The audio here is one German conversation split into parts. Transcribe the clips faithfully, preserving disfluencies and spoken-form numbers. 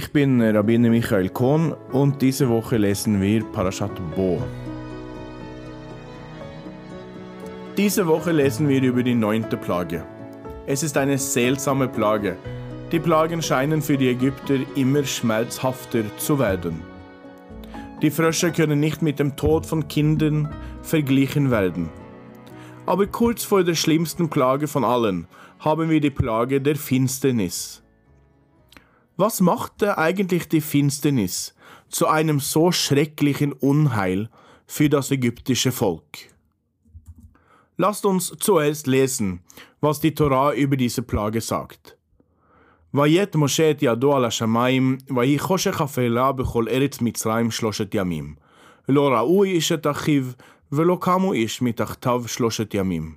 Ich bin Rabbiner Michael Kohn und diese Woche lesen wir Parashat Bo. Diese Woche lesen wir über die neunte Plage. Es ist eine seltsame Plage. Die Plagen scheinen für die Ägypter immer schmerzhafter zu werden. Die Frösche können nicht mit dem Tod von Kindern verglichen werden. Aber kurz vor der schlimmsten Plage von allen haben wir die Plage der Finsternis. Was machte eigentlich die Finsternis zu einem so schrecklichen Unheil für das ägyptische Volk? Lasst uns zuerst lesen, was die Torah über diese Plage sagt. Vayet Moshe et yado al hashamayim, vayi choshech hafela bechol eretz Mitzrayim shloshet yamim. Lo ra'u ish et achiv, velo kamu ish mitachtav shloshet yamim.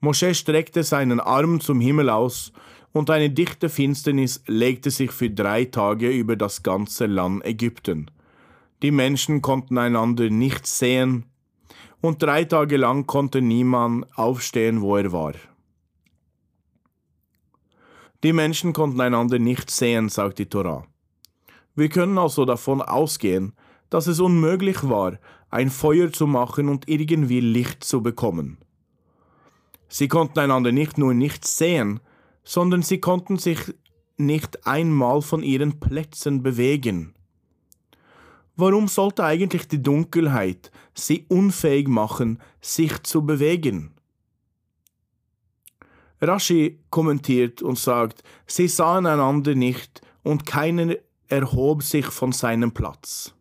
Mosche streckte seinen Arm zum Himmel aus, und eine dichte Finsternis legte sich für drei Tage über das ganze Land Ägypten. Die Menschen konnten einander nicht sehen, und drei Tage lang konnte niemand aufstehen, wo er war. Die Menschen konnten einander nicht sehen, sagt die Torah. Wir können also davon ausgehen, dass es unmöglich war, ein Feuer zu machen und irgendwie Licht zu bekommen. Sie konnten einander nicht nur nicht sehen, sondern sie konnten sich nicht einmal von ihren Plätzen bewegen. Warum sollte eigentlich die Dunkelheit sie unfähig machen, sich zu bewegen? Raschi kommentiert und sagt, sie sahen einander nicht und keiner erhob sich von seinem Platz.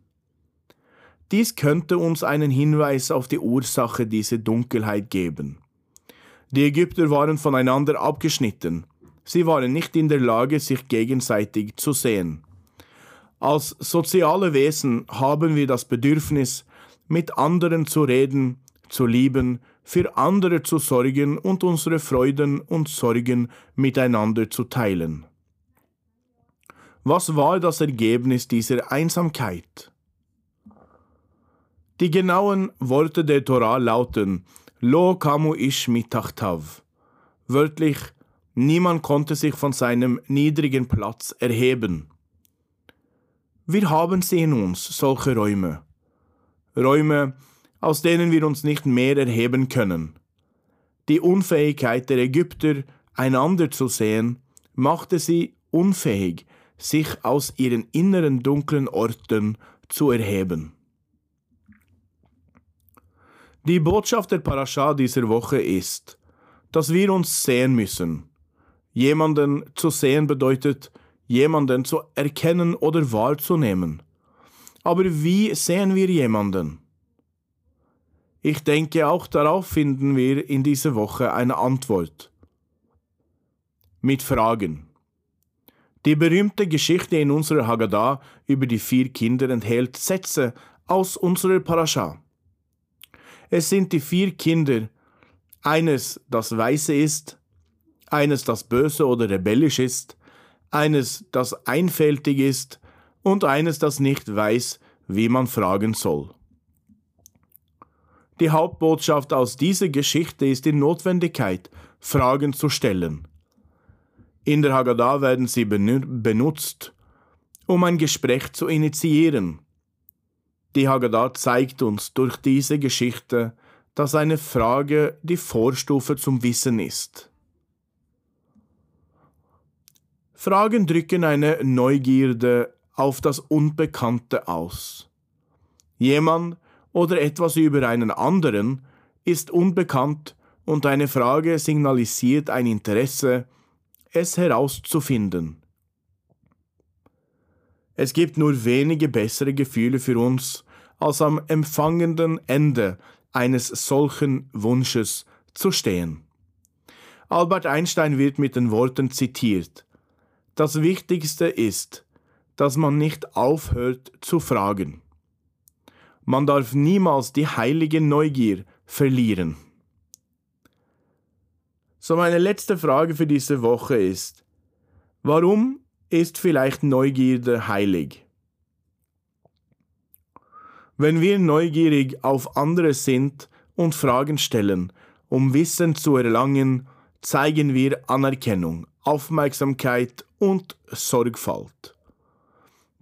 Dies könnte uns einen Hinweis auf die Ursache dieser Dunkelheit geben. Die Ägypter waren voneinander abgeschnitten. Sie waren nicht in der Lage, sich gegenseitig zu sehen. Als soziale Wesen haben wir das Bedürfnis, mit anderen zu reden, zu lieben, für andere zu sorgen und unsere Freuden und Sorgen miteinander zu teilen. Was war das Ergebnis dieser Einsamkeit? Die genauen Worte der Torah lauten, Lo kamu ish mitachtav. Wörtlich, niemand konnte sich von seinem niedrigen Platz erheben. Wir haben sie in uns, solche Räume. Räume, aus denen wir uns nicht mehr erheben können. Die Unfähigkeit der Ägypter, einander zu sehen, machte sie unfähig, sich aus ihren inneren dunklen Orten zu erheben. Die Botschaft der Parascha dieser Woche ist, dass wir uns sehen müssen. Jemanden zu sehen bedeutet, jemanden zu erkennen oder wahrzunehmen. Aber wie sehen wir jemanden? Ich denke, auch darauf finden wir in dieser Woche eine Antwort. Mit Fragen. Die berühmte Geschichte in unserer Haggada über die vier Kinder enthält Sätze aus unserer Parascha. Es sind die vier Kinder, eines, das weise ist, eines, das böse oder rebellisch ist, eines, das einfältig ist und eines, das nicht weiß, wie man fragen soll. Die Hauptbotschaft aus dieser Geschichte ist die Notwendigkeit, Fragen zu stellen. In der Haggadah werden sie benutzt, um ein Gespräch zu initiieren. Die Haggadah zeigt uns durch diese Geschichte, dass eine Frage die Vorstufe zum Wissen ist. Fragen drücken eine Neugierde auf das Unbekannte aus. Jemand oder etwas über einen anderen ist unbekannt und eine Frage signalisiert ein Interesse, es herauszufinden. Es gibt nur wenige bessere Gefühle für uns, als am empfangenden Ende eines solchen Wunsches zu stehen. Albert Einstein wird mit den Worten zitiert: Das Wichtigste ist, dass man nicht aufhört zu fragen. Man darf niemals die heilige Neugier verlieren. So, meine letzte Frage für diese Woche ist: Warum ist vielleicht Neugierde heilig? Wenn wir neugierig auf andere sind und Fragen stellen, um Wissen zu erlangen, zeigen wir Anerkennung, Aufmerksamkeit und Sorgfalt.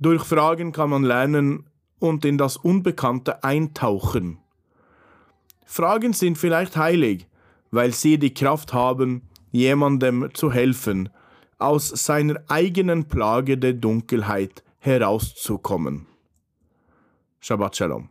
Durch Fragen kann man lernen und in das Unbekannte eintauchen. Fragen sind vielleicht heilig, weil sie die Kraft haben, jemandem zu helfen, aus seiner eigenen Plage der Dunkelheit herauszukommen. Shabbat Shalom.